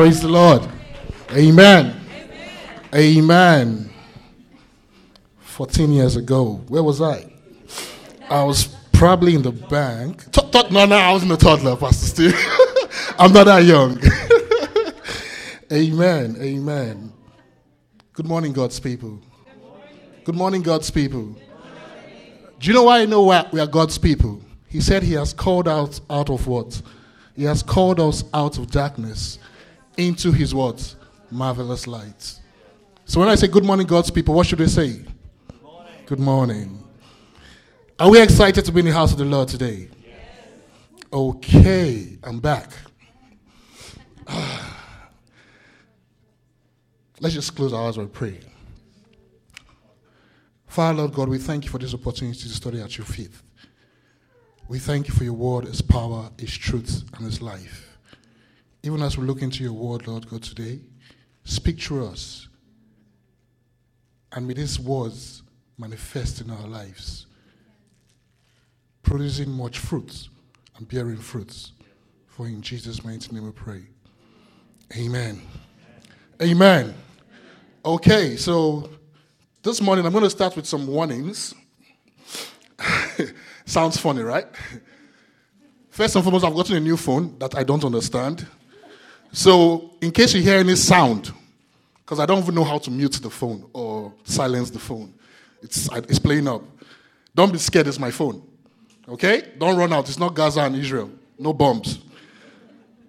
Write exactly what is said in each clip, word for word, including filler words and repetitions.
Praise the Lord. Amen. Amen. Amen. fourteen years ago, where was I? I was probably in the bank. No, no, I wasn't a toddler, Pastor Steve. I'm not that young. Amen. Amen. Good morning, God's people. Good morning, Good morning God's people. Morning. Do you know why I know why we are God's people? He said he has called out out of what? He has called us out of darkness into his what? Marvelous light. So when I say good morning, God's people, what should I say? Good morning. Good morning. Are we excited to be in the house of the Lord today? Yes. Okay, I'm back. Let's just close our eyes and pray. Father, Lord God, we thank you for this opportunity to study at your feet. We thank you for your word, its power, its truth, and its life. Even as we look into your word, Lord God, today, speak through us. And may these words manifest in our lives, producing much fruit and bearing fruits. For in Jesus' mighty name we pray. Amen. Amen. Okay, so this morning I'm going to start with some warnings. Sounds funny, right? First and foremost, I've gotten a new phone that I don't understand. So in case you hear any sound, because I don't even know how to mute the phone or silence the phone. It's, it's playing up. Don't be scared, it's my phone. Okay? Don't run out. It's not Gaza and Israel. No bombs.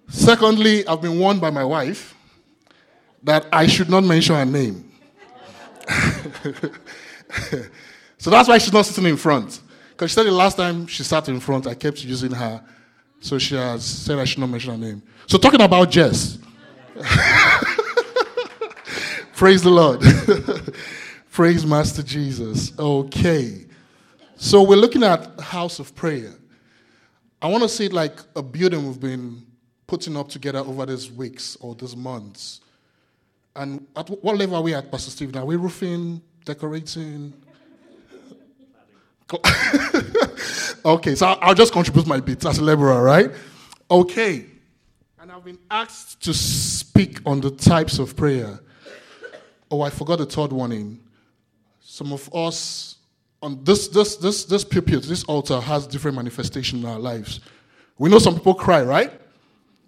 Secondly, I've been warned by my wife that I should not mention her name. So that's why she's not sitting in front. Because she said the last time she sat in front, I kept using her. So she has said I should not mention her name. So talking about Jess. Praise the Lord. Praise Master Jesus. Okay. So we're looking at House of Prayer. I want to see it like a building we've been putting up together over these weeks or these months. And at what level are we at, Pastor Steve? Now, are we roofing, decorating? Okay, so I'll just contribute my bit as a laborer, right? Okay. And I've been asked to speak on the types of prayer. Oh, I forgot the third one in. Some of us, on this this this this pulpit, this altar has different manifestations in our lives. We know some people cry, right?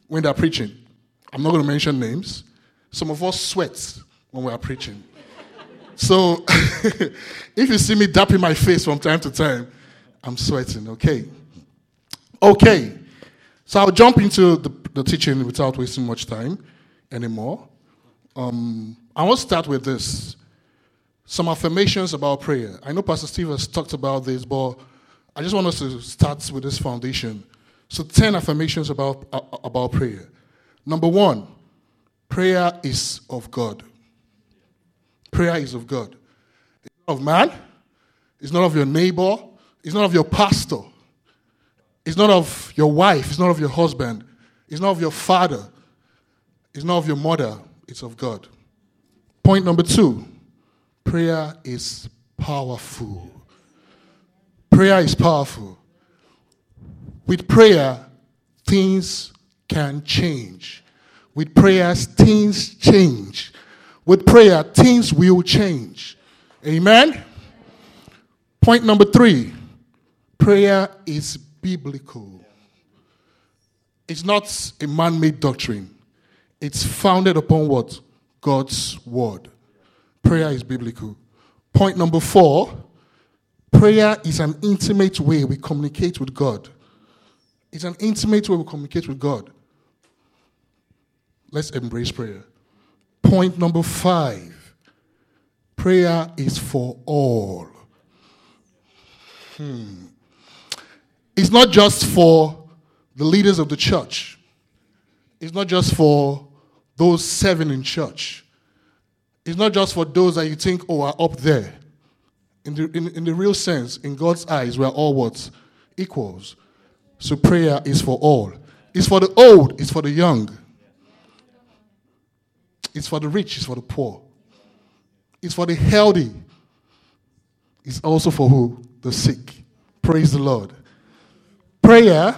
When they're preaching. I'm not going to mention names. Some of us sweat when we are preaching. So if you see me dapping my face from time to time, I'm sweating, okay? Okay. So I'll jump into the, the teaching without wasting much time anymore. Um, I want to start with this. Some affirmations about prayer. I know Pastor Steve has talked about this, but I just want us to start with this foundation. So ten affirmations about uh, about prayer. Number one. Prayer is of God. Prayer is of God. It's not of man. It's not of your neighbor. It's not of your pastor. It's not of your wife. It's not of your husband. It's not of your father. It's not of your mother. It's of God. Point number two. Prayer is powerful. Prayer is powerful. With prayer, things can change. With prayers, things change. With prayer, things will change. Amen? Point number three. Prayer is biblical. It's not a man-made doctrine. It's founded upon what? God's word. Prayer is biblical. Point number four. Prayer is an intimate way we communicate with God. It's an intimate way we communicate with God. Let's embrace prayer. Point number five. Prayer is for all. Hmm. It's not just for the leaders of the church. It's not just for those serving in church. It's not just for those that you think, oh, are up there. In the, in, in the real sense, in God's eyes, we are all what? Equals. So prayer is for all. It's for the old. It's for the young. It's for the rich. It's for the poor. It's for the healthy. It's also for who? The sick. Praise the Lord. Prayer,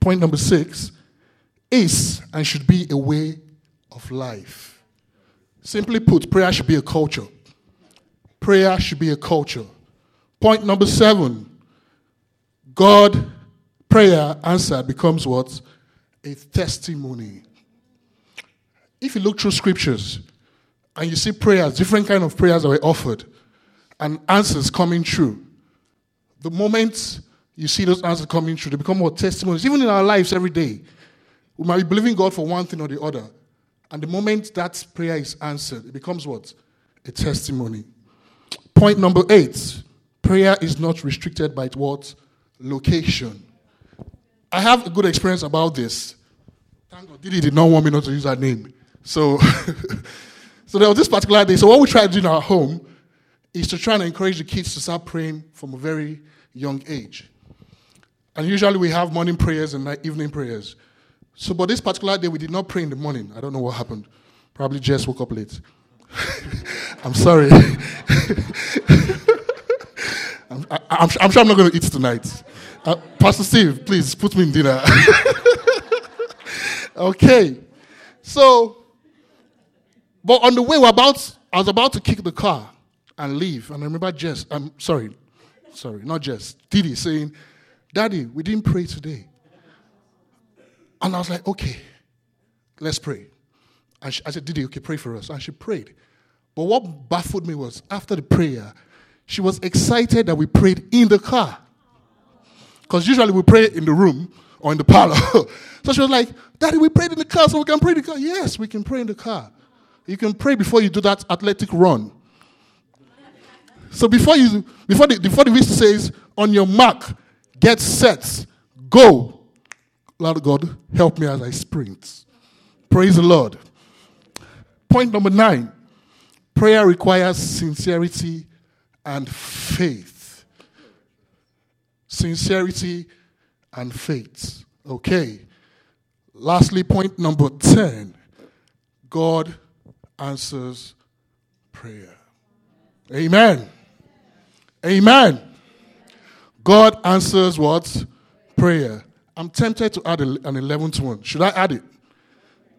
point number six, is and should be a way of life. Simply put, prayer should be a culture. Prayer should be a culture. Point number seven. God, prayer answered becomes what? A testimony. If you look through scriptures and you see prayers, different kind of prayers that were offered and answers coming true, the moment you see those answers coming true, they become more testimonies. Even in our lives every day, we might be believing God for one thing or the other. And the moment that prayer is answered, it becomes what? A testimony. Point number eight. Prayer is not restricted by what? Location. I have a good experience about this. Thank God, Didi did not want me not to use her name. So, so there was this particular day. So what we try to do in our home is to try and encourage the kids to start praying from a very young age. And usually we have morning prayers and night, evening prayers. So, but this particular day we did not pray in the morning. I don't know what happened. Probably Jess woke up late. I'm sorry. I'm, I, I'm, I'm sure I'm not going to eat tonight. Uh, Pastor Steve, please put me in dinner. Okay. So, but on the way, we're about, I was about to kick the car and leave. And I remember Jess, I'm sorry, sorry, not Jess, Didi saying, Daddy, we didn't pray today. And I was like, okay, let's pray. And she, I said, Didi, okay, pray for us. And she prayed. But what baffled me was, after the prayer, she was excited that we prayed in the car. Because usually we pray in the room or in the parlor. So she was like, Daddy, we prayed in the car, so we can pray in the car. Yes, we can pray in the car. You can pray before you do that athletic run. So before you, before the, before the whistle says, on your mark, get set, go. Lord God, help me as I sprint. Praise the Lord. Point number nine. Prayer requires sincerity and faith. Sincerity and faith. Okay. Lastly, point number ten. God answers prayer. Amen. Amen. God answers what? Prayer. I'm tempted to add an eleventh one. Should I add it?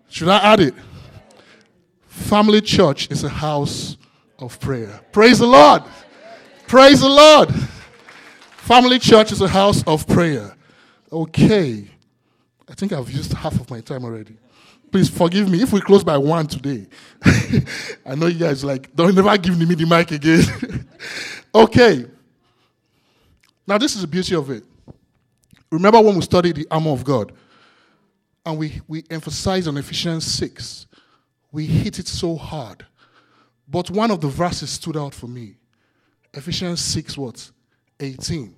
Should I add it? Family church is a house of prayer. Praise the Lord. Praise the Lord. Family church is a house of prayer. Okay. I think I've used half of my time already. Please forgive me if we close by one today. I know you guys like, don't never give me the mic again. Okay. Now this is the beauty of it. Remember when we studied the armor of God and we, we emphasized on Ephesians six. We hit it so hard. But one of the verses stood out for me. Ephesians six, what? eighteen.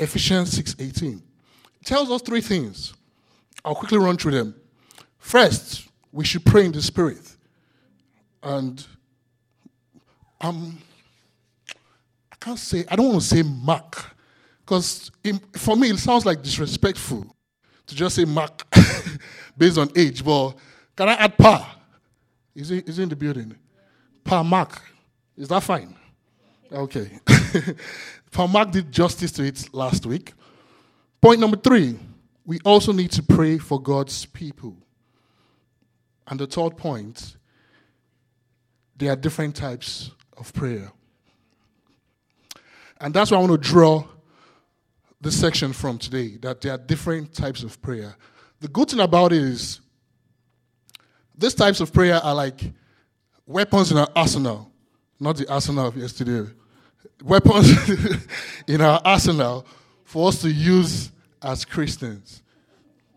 Ephesians six eighteen. It tells us three things. I'll quickly run through them. First, we should pray in the Spirit. And um, I can't say, I don't want to say mark. Because for me, it sounds like disrespectful to just say mark based on age. But can I add pa? Is it, is it in the building? Pa mark. Is that fine? Okay. Pa mark did justice to it last week. Point number three, we also need to pray for God's people. And the third point, there are different types of prayer. And that's why I want to draw this section from today, that there are different types of prayer. The good thing about it is these types of prayer are like weapons in our arsenal, not the arsenal of yesterday. Weapons in our arsenal for us to use as Christians.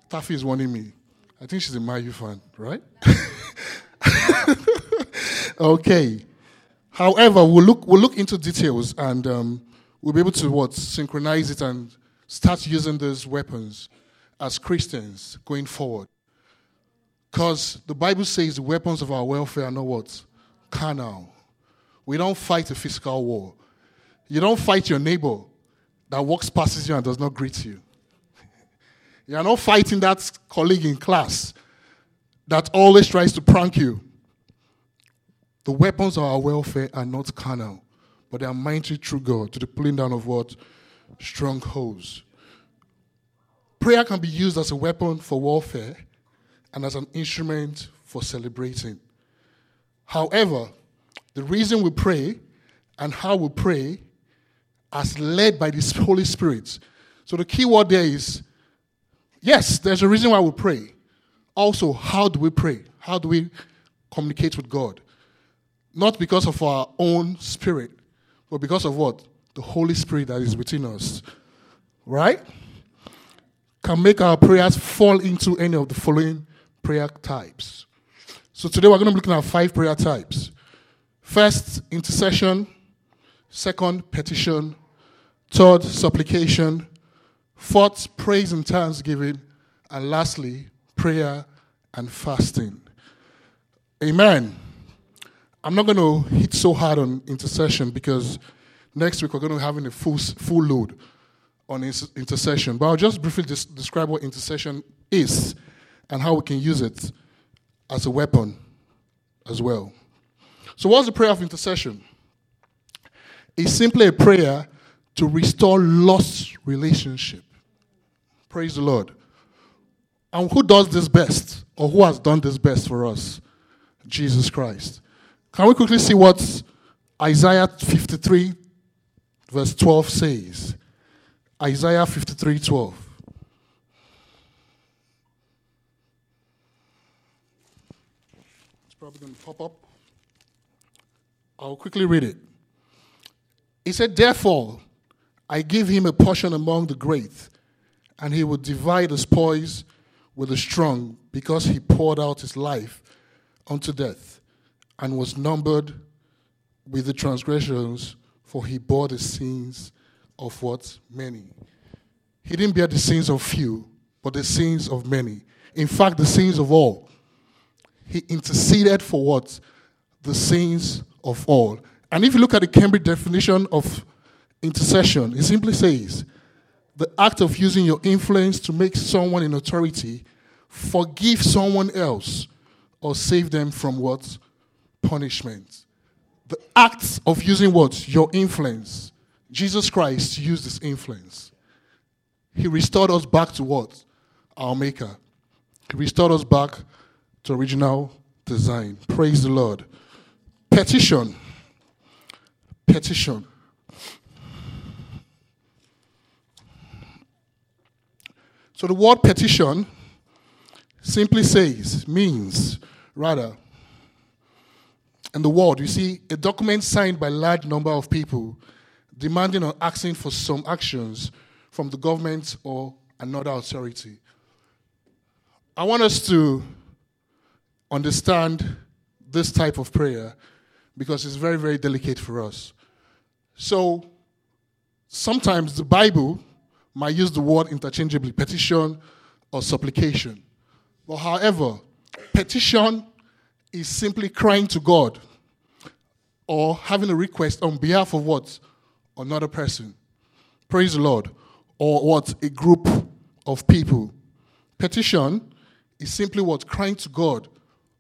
Taffy is warning me. I think she's a Mayu fan, right? Okay. However, we'll look, we'll look into details and um, we'll be able to what synchronize it and start using those weapons as Christians going forward. Because the Bible says the weapons of our warfare are not what? Carnal. We don't fight a physical war. You don't fight your neighbor that walks past you and does not greet you. You are not fighting that colleague in class that always tries to prank you. The weapons of our warfare are not carnal, but they are mighty through God to the pulling down of what? Strongholds. Prayer can be used as a weapon for warfare and as an instrument for celebrating. However, the reason we pray and how we pray as led by the Holy Spirit. So the key word there is, yes, there's a reason why we pray. Also, how do we pray? How do we communicate with God? Not because of our own spirit, but because of what? The Holy Spirit that is within us. Right? Can make our prayers fall into any of the following prayer types. So today we're going to be looking at five prayer types. First, intercession. Second, petition. Third, supplication. Fourth, praise and thanksgiving. And lastly, prayer and fasting. Amen. I'm not going to hit so hard on intercession because next week we're going to be having a full, full load on intercession. But I'll just briefly des- describe what intercession is and how we can use it as a weapon as well. So what's the prayer of intercession? It's simply a prayer to restore lost relationship. Praise the Lord. And who does this best, or who has done this best for us? Jesus Christ. Can we quickly see what Isaiah fifty-three verse twelve says? Isaiah fifty-three twelve. It's probably going to pop up. I'll quickly read it. He said, "Therefore, I give him a portion among the great, and he will divide the spoils with the strong, because he poured out his life unto death, and was numbered with the transgressions, for he bore the sins of what? Many." He didn't bear the sins of few, but the sins of many. In fact, the sins of all. He interceded for what? The sins of all. And if you look at the Cambridge definition of intercession, it simply says, the act of using your influence to make someone in authority forgive someone else or save them from what? Punishment. The act of using what? Your influence. Jesus Christ used his influence. He restored us back to what? Our Maker. He restored us back to original design. Praise the Lord. Petition. Petition. So the word petition simply says, means, rather, in the word, you see, a document signed by a large number of people demanding or asking for some actions from the government or another authority. I want us to understand this type of prayer because it's very, very delicate for us. So sometimes the Bible might use the word interchangeably, petition or supplication. But however, petition is simply crying to God or having a request on behalf of what? Another person. Praise the Lord. Or what? A group of people. Petition is simply what? Crying to God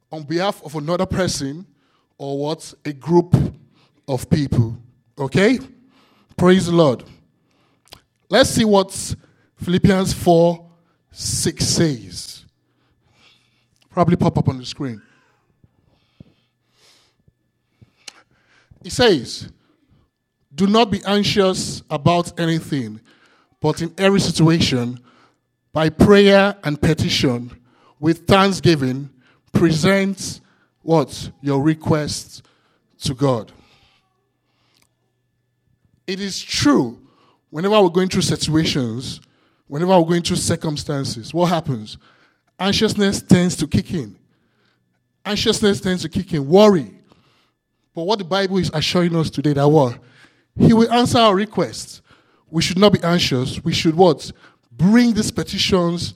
on behalf of another person or what? A group of people. Okay? Praise the Lord. Let's see what Philippians four six says. Probably pop up on the screen. It says, "Do not be anxious about anything, but in every situation, by prayer and petition, with thanksgiving, present what? Your requests to God." It is true. Whenever we're going through situations, whenever we're going through circumstances, what happens? Anxiousness tends to kick in. Anxiousness tends to kick in. Worry. But what the Bible is assuring us today, that what? He will answer our requests. We should not be anxious. We should what? Bring these petitions,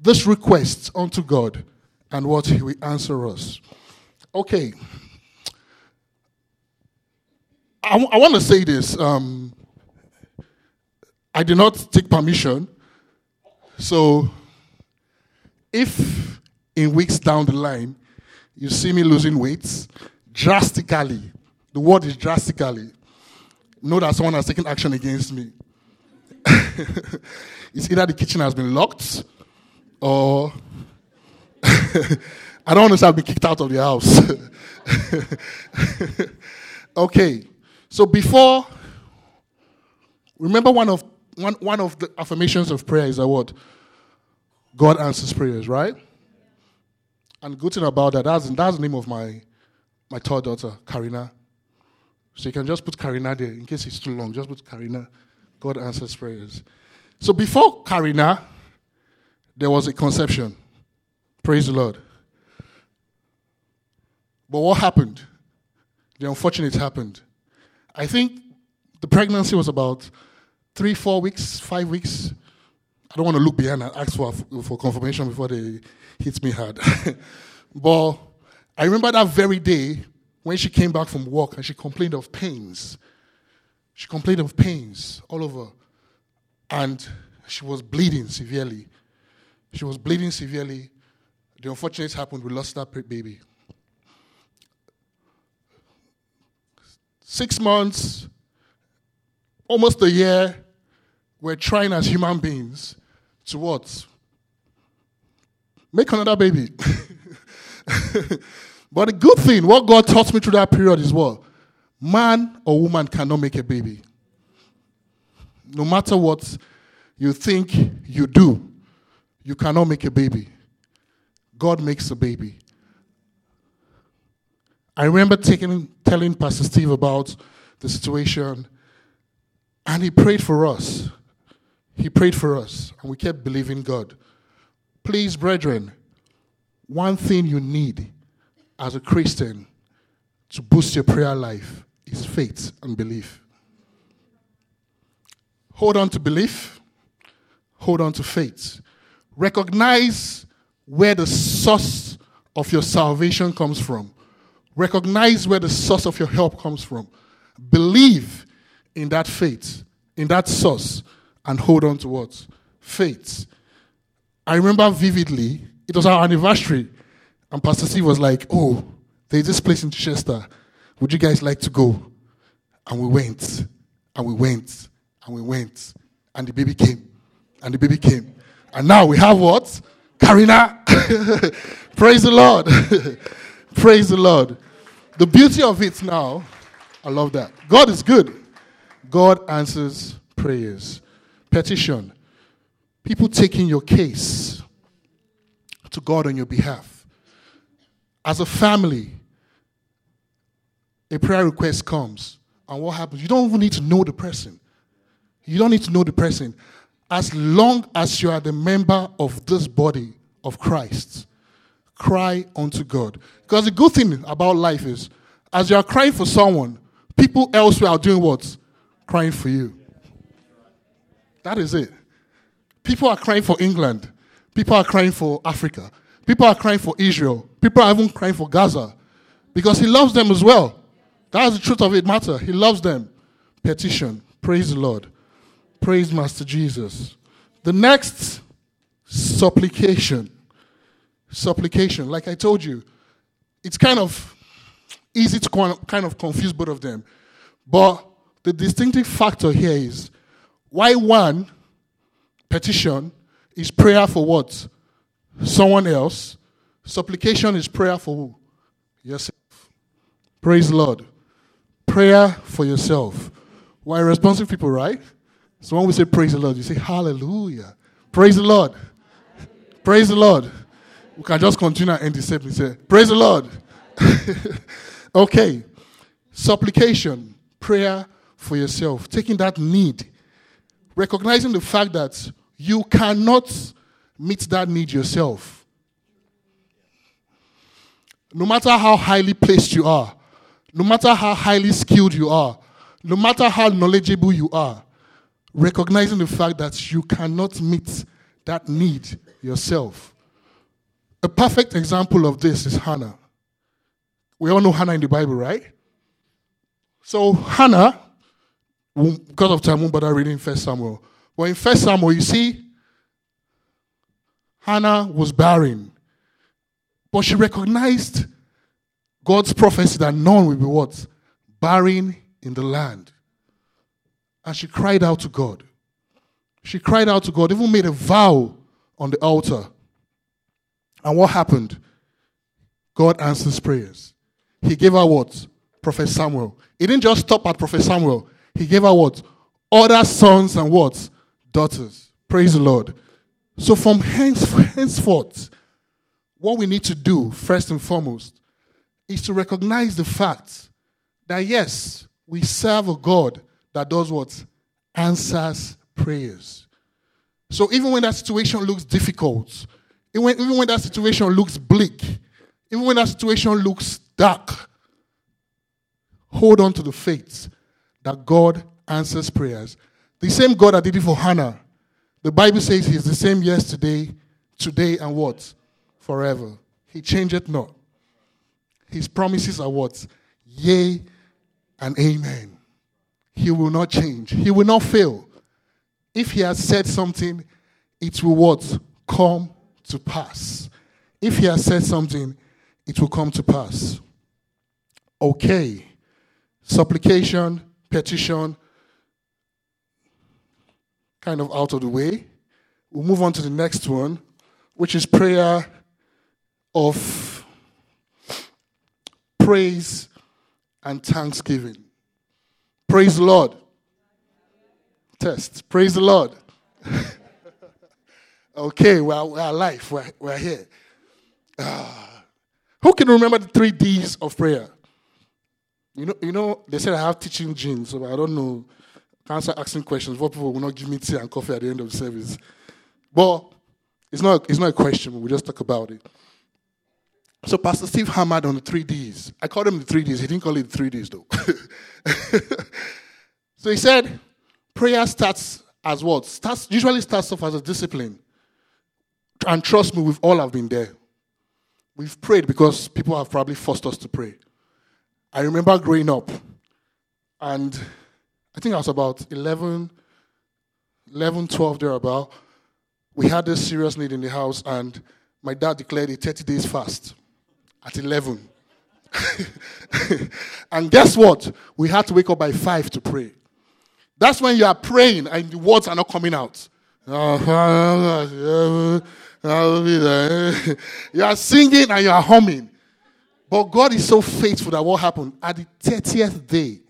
these requests unto God, and what? He will answer us. Okay. I, w- I want to say this. Um, I did not take permission. So if in weeks down the line you see me losing weight drastically, the word is drastically, know that someone has taken action against me. It's either the kitchen has been locked or I don't understand. I've been kicked out of the house. Okay. So before, remember one of one one of the affirmations of prayer is that what? God answers prayers, right? And good thing about that, that's, that's the name of my my third daughter, Karina. So you can just put Karina there, in case it's too long, just put Karina. God answers prayers. So before Karina, there was a conception. Praise the Lord. But what happened? The unfortunate happened. I think the pregnancy was about three, four weeks, five weeks. I don't want to look behind and ask for, for confirmation before they hit me hard. But I remember that very day when she came back from work and she complained of pains. She complained of pains all over. And she was bleeding severely. She was bleeding severely. The unfortunate happened. We lost that baby. Six months, almost a year, we're trying as human beings to what? Make another baby. But the good thing, what God taught me through that period is what? Man or woman cannot make a baby. No matter what you think you do, you cannot make a baby. God makes a baby. I remember taking, telling Pastor Steve about the situation, and he prayed for us. He prayed for us, and we kept believing God. Please, brethren, one thing you need as a Christian to boost your prayer life is faith and belief. Hold on to belief. Hold on to faith. Recognize where the source of your salvation comes from. Recognize where the source of your help comes from. Believe in that faith, in that source, and hold on to what? Faith. I remember vividly, it was our anniversary, and Pastor C was like, oh, there's this place in Chester. Would you guys like to go? And we went, and we went. And we went, and the baby came, and the baby came. And now we have what? Karina. Praise the Lord. Praise the Lord. The beauty of it now, I love that. God is good. God answers prayers. Petition. People taking your case to God on your behalf. As a family, a prayer request comes, and what happens? You don't even need to know the person. You don't need to know the person. As long as you are the member of this body of Christ, cry unto God. Because the good thing about life is, as you are crying for someone, people elsewhere are doing what? Crying for you. That is it. People are crying for England. People are crying for Africa. People are crying for Israel. People are even crying for Gaza. Because he loves them as well. That's the truth of it matter. He loves them. Petition. Praise the Lord. Praise Master Jesus. The next, supplication. Supplication. Like I told you, it's kind of easy to kind of confuse both of them. But the distinctive factor here is why one, petition, is prayer for what? Someone else. Supplication is prayer for who? Yourself. Praise the Lord. Prayer for yourself. We're responsive people, right? So when we say praise the Lord, you say hallelujah. Praise the Lord. Praise the Lord. We can just continue and end the statement and say, praise the Lord. Okay. Supplication. Prayer for yourself. Taking that need. Recognizing the fact that you cannot meet that need yourself. No matter how highly placed you are, no matter how highly skilled you are, no matter how knowledgeable you are, recognizing the fact that you cannot meet that need yourself. A perfect example of this is Hannah. We all know Hannah in the Bible, right? So Hannah, because of time, I won't bother reading First Samuel. But in First Samuel, you see, Hannah was barren. But she recognized God's prophecy that none will be what? Barren in the land. And she cried out to God. She cried out to God, even made a vow on the altar. And what happened? God answers prayers. He gave her what? Prophet Samuel. He didn't just stop at Prophet Samuel. He gave her what? Other sons and what? Daughters. Praise the Lord. So from henceforth, what we need to do, first and foremost, is to recognize the fact that, yes, we serve a God that does what? Answers prayers. So even when that situation looks difficult, even when, even when that situation looks bleak, even when that situation looks dark, hold on to the faith that God answers prayers. The same God that did it for Hannah, the Bible says He is the same yesterday, today, and what? Forever. He changeth not. His promises are what? Yea and amen. He will not change. He will not fail. If He has said something, it will what? Come to pass. If He has said something, it will come to pass. Okay. Supplication, petition, kind of out of the way. We'll move on to the next one, which is prayer of praise and thanksgiving. Praise the Lord. Test. Praise the Lord. Okay, we're, we're alive. We're, we're here. Uh, who can remember the three D's of prayer? You know, you know, they said I have teaching genes, so I don't know. Can't start asking questions. What people will not give me tea and coffee at the end of the service? But it's not, it's not a question. We'll just talk about it. So Pastor Steve hammered on the three Ds. I called him the three Ds. He didn't call it the three Ds, though. So he said, prayer starts as what? Starts, usually starts off as a discipline. And trust me, we've all have been there. We've prayed because people have probably forced us to pray. I remember growing up, and I think I was about eleven, twelve, thereabout. We had this serious need in the house, and my dad declared a thirty days fast at eleven. And guess what? We had to wake up by five to pray. That's when you are praying, and the words are not coming out. You are singing, and you are humming. But God is so faithful that what happened? At the thirtieth day,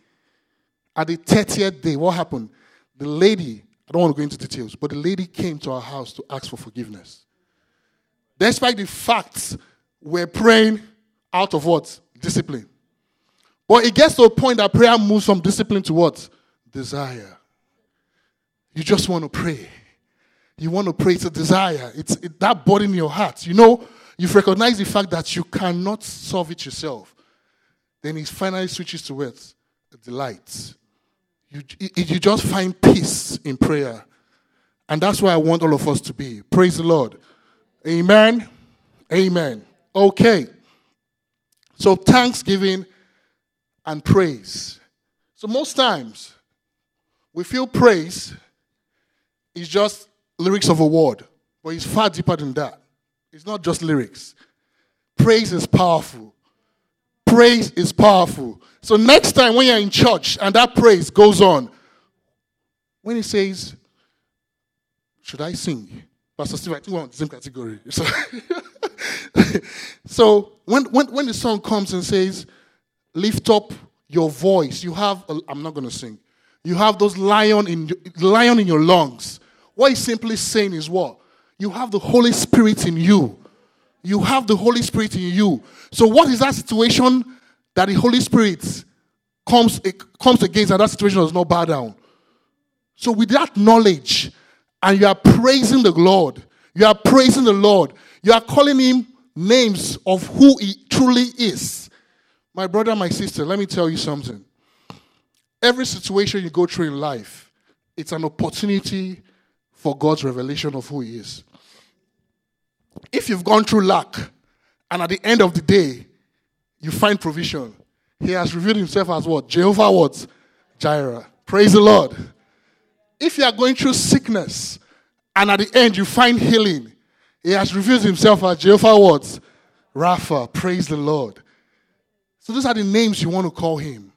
at the thirtieth day, what happened? The lady, I don't want to go into details, but the lady came to our house to ask for forgiveness. Despite the fact we're praying out of what? Discipline. But it gets to a point that prayer moves from discipline to what? Desire. You just want to pray. You want to pray. It's a desire. It's it, that burden in your heart. You know, you've recognized the fact that you cannot solve it yourself. Then it finally switches to what? Delight. You, you just find peace in prayer. And that's where I want all of us to be. Praise the Lord. Amen. Amen. Okay. So thanksgiving and praise. So most times, we feel praise is just lyrics of a word. But it's far deeper than that. It's not just lyrics. Praise is powerful. Praise is powerful. So next time when you're in church and that praise goes on, when he says, should I sing? Pastor Steve, I think we're on the same category. So, so when, when, when the song comes and says, lift up your voice, you have, a, I'm not going to sing, you have those lion in, lion in your lungs. What he's simply saying is what? You have the Holy Spirit in you. You have the Holy Spirit in you. So what is that situation that the Holy Spirit comes, comes against, and that situation does not bow down? So with that knowledge, and you are praising the Lord, you are praising the Lord, you are calling Him names of who He truly is. My brother, my sister, let me tell you something. Every situation you go through in life, it's an opportunity for God's revelation of who He is. If you've gone through lack, and at the end of the day, you find provision, He has revealed Himself as what? Jehovah what? Jireh. Praise the Lord. If you are going through sickness, and at the end you find healing, He has revealed Himself as Jehovah what? Rapha. Praise the Lord. So those are the names you want to call Him.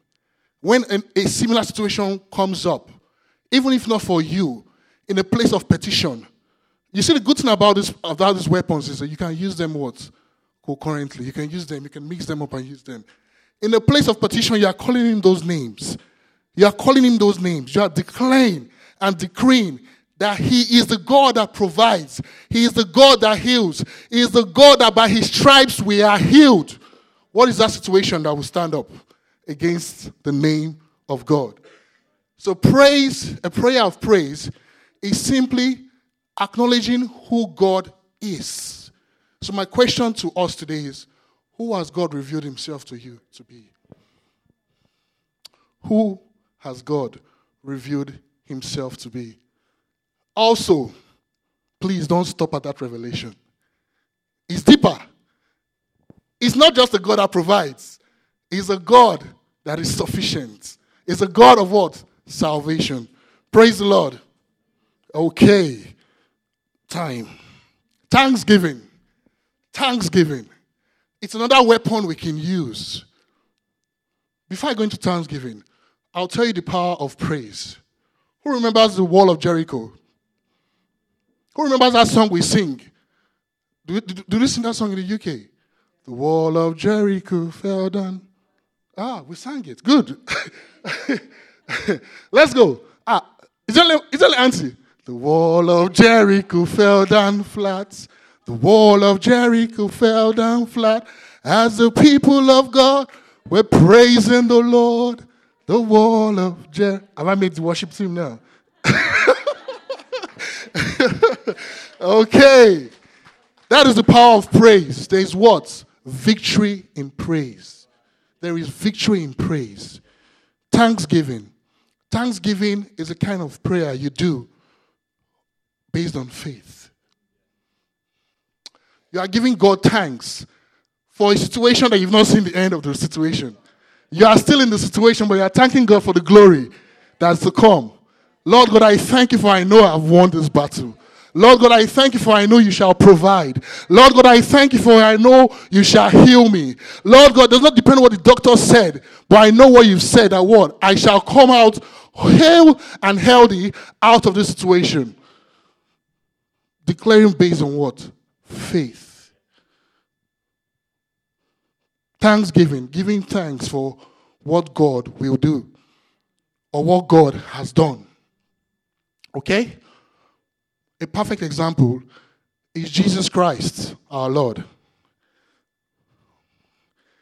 When an, a similar situation comes up, even if not for you, in a place of petition, You see, the good thing about this about these weapons is that you can use them what? Concurrently. You can use them. You can mix them up and use them. In the place of petition, you are calling him those names. You are calling him those names. You are declaring and decreeing that he is the God that provides. He is the God that heals. He is the God that by his stripes we are healed. What is that situation that will stand up against the name of God? So praise, a prayer of praise, is simply acknowledging who God is. So my question to us today is, who has God revealed himself to you to be? Who has God revealed himself to be? Also, please don't stop at that revelation. It's deeper. It's not just a God that provides. It's a God that is sufficient. It's a God of what? Salvation. Praise the Lord. Okay. Time. Thanksgiving. Thanksgiving. It's another weapon we can use. Before I go into Thanksgiving, I'll tell you the power of praise. Who remembers the wall of Jericho? Who remembers that song we sing? Do, do, do we sing that song in the U K? The wall of Jericho fell down. Ah, we sang it. Good. Let's go. Ah, it's only, it's only Auntie. The wall of Jericho fell down flat. The wall of Jericho fell down flat. As the people of God were praising the Lord. The wall of Jericho. Have I made the worship team now? Okay. That is the power of praise. There is what? Victory in praise. There is victory in praise. Thanksgiving. Thanksgiving is a kind of prayer you do based on faith. You are giving God thanks for a situation that you've not seen the end of the situation. You are still in the situation, but you are thanking God for the glory that's to come. Lord God, I thank you for I know I've won this battle. Lord God, I thank you for I know you shall provide. Lord God, I thank you for I know you shall heal me. Lord God, it does not depend on what the doctor said, but I know what you've said, that what? I shall come out whole and healthy out of this situation. Declaring based on what? Faith. Thanksgiving, giving thanks for what God will do or what God has done. Okay? A perfect example is Jesus Christ, our Lord.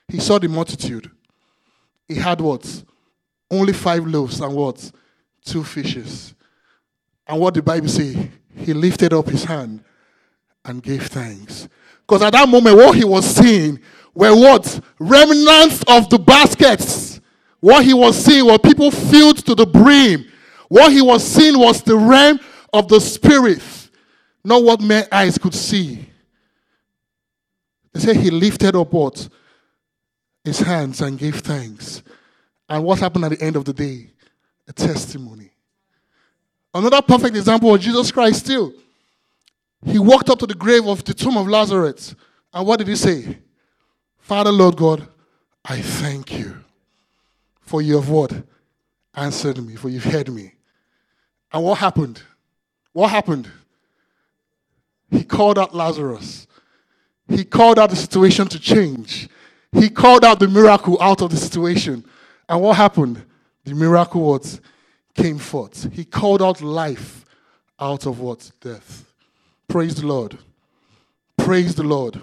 He saw the multitude. He had what? Only five loaves and what? Two fishes. And what the Bible says? He lifted up his hand and gave thanks. Because at that moment, what he was seeing were what? Remnants of the baskets. What he was seeing were people filled to the brim. What he was seeing was the realm of the Spirit, not what mere eyes could see. They say he lifted up what? His hands and gave thanks. And what happened at the end of the day? A testimony. Another perfect example of Jesus Christ still. He walked up to the grave of the tomb of Lazarus. And what did he say? Father, Lord God, I thank you for you have what? Answered me, for you've heard me. And what happened? What happened? He called out Lazarus. He called out the situation to change. He called out the miracle out of the situation. And what happened? The miracle what? Came forth. He called out life out of what? Death. Praise the Lord. Praise the Lord.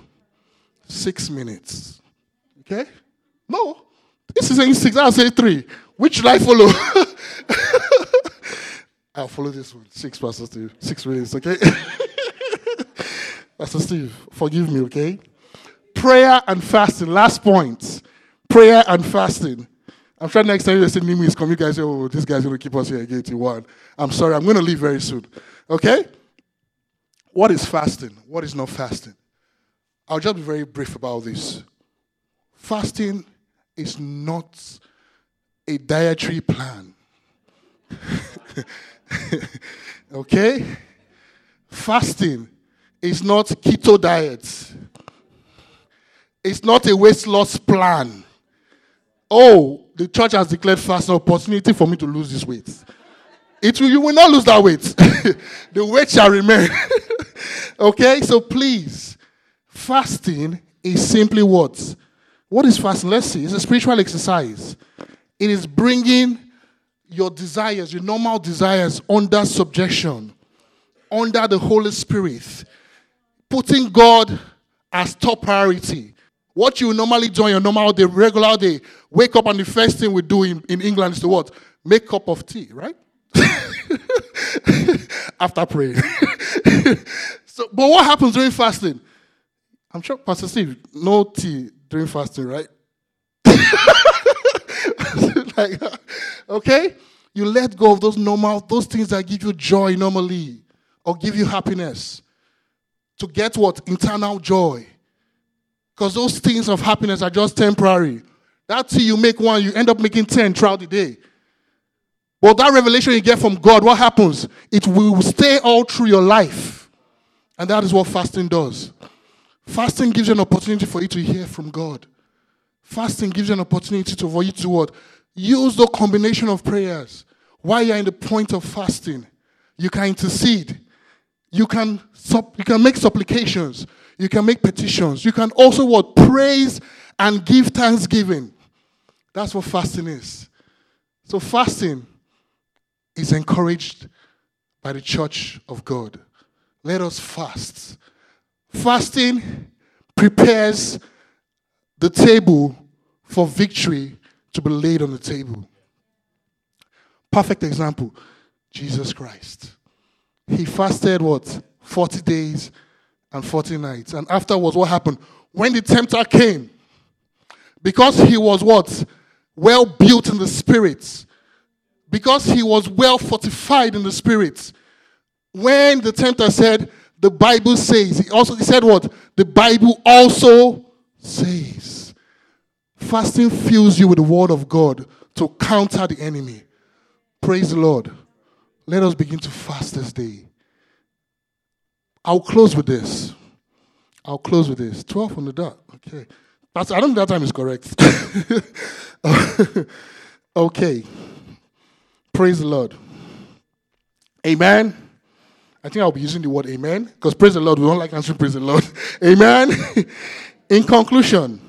Six minutes. Okay? No. This is saying six. I'll say three. Which should I follow? I'll follow this one. Six, Pastor Steve. Six minutes, okay? Pastor Steve, forgive me, okay? Prayer and fasting. Last point. Prayer and fasting. I'm trying to next time you say Mimi is coming, you guys say, oh, this guy's going to keep us here again till one. I'm sorry. I'm going to leave very soon, okay? What is fasting? What is not fasting? I'll just be very brief about this. Fasting is not a dietary plan. Okay? Fasting is not keto diet. It's not a weight loss plan. Oh, the church has declared fast an opportunity for me to lose this weight. It will, you will not lose that weight. The weight shall remain. Okay, so please, fasting is simply what? What is fasting? Let's see. It's a spiritual exercise. It is bringing your desires, your normal desires, under subjection, under the Holy Spirit, putting God as top priority. What you normally do on your normal day, regular day, wake up and the first thing we do in, in England is to what? Make a cup of tea, right? After praying. So, but what happens during fasting? I'm sure, Pastor Steve, no tea during fasting, right? Like, okay? You let go of those normal, those things that give you joy normally or give you happiness to get what? Internal joy. Because those things of happiness are just temporary. That tea you make one, you end up making ten throughout the day. But that revelation you get from God, what happens? It will stay all through your life. And that is what fasting does. Fasting gives you an opportunity for you to hear from God. Fasting gives you an opportunity to, for you to what? Use the combination of prayers. While you're in the point of fasting, you can intercede. You can, sup- you can make supplications. You can make petitions. You can also what? Praise and give thanksgiving. That's what fasting is. So fasting is encouraged by the church of God. Let us fast. Fasting prepares the table for victory to be laid on the table. Perfect example, Jesus Christ. He fasted what? forty days and forty nights. And afterwards, what happened? When the tempter came, because he was what? Well built in the spirit. Because he was well fortified in the spirit. When the tempter said, the Bible says, he also he said what? The Bible also says. Fasting fills you with the word of God to counter the enemy. Praise the Lord. Let us begin to fast this day. I'll close with this. I'll close with this. twelve on the dot. Okay. Pastor, I don't think that time is correct. Okay. Praise the Lord. Amen. I think I'll be using the word amen, because praise the Lord, we don't like answering praise the Lord. Amen. In conclusion,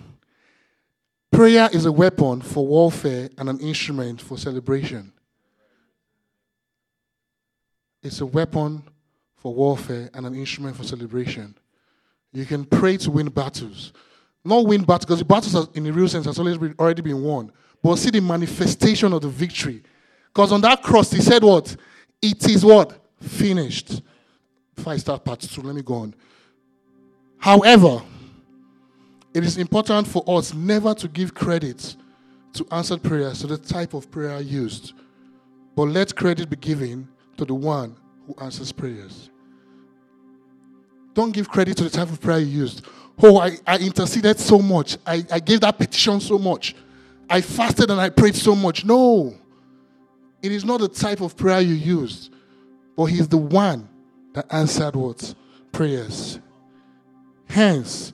prayer is a weapon for warfare and an instrument for celebration. It's a weapon for warfare and an instrument for celebration. You can pray to win battles. Not win battles, because the battles are, in the real sense has always been, already been won. But see the manifestation of the victory. Because on that cross, he said what? It is what? Finished. If I start part two, let me go on. However, it is important for us never to give credit to answered prayers, to the type of prayer used. But let credit be given to the one who answers prayers. Don't give credit to the type of prayer you used. Oh, I, I interceded so much. I, I gave that petition so much. I fasted and I prayed so much. No. It is not the type of prayer you used. But he's the one that answered what? Prayers. Hence,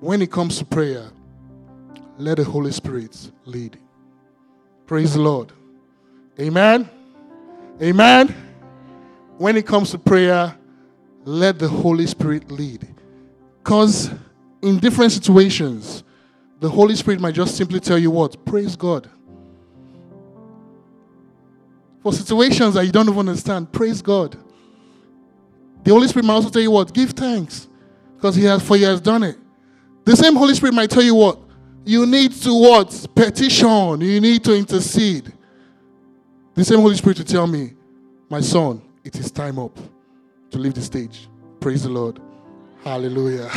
when it comes to prayer, let the Holy Spirit lead. Praise the Lord. Amen. Amen. When it comes to prayer, let the Holy Spirit lead. Because in different situations, the Holy Spirit might just simply tell you what? Praise God. For situations that you don't even understand, praise God. The Holy Spirit might also tell you what? Give thanks. Because he has, for he has done it. The same Holy Spirit might tell you what? You need to what? Petition. You need to intercede. The same Holy Spirit will tell me, my son, it is time up to leave the stage. Praise the Lord. Hallelujah.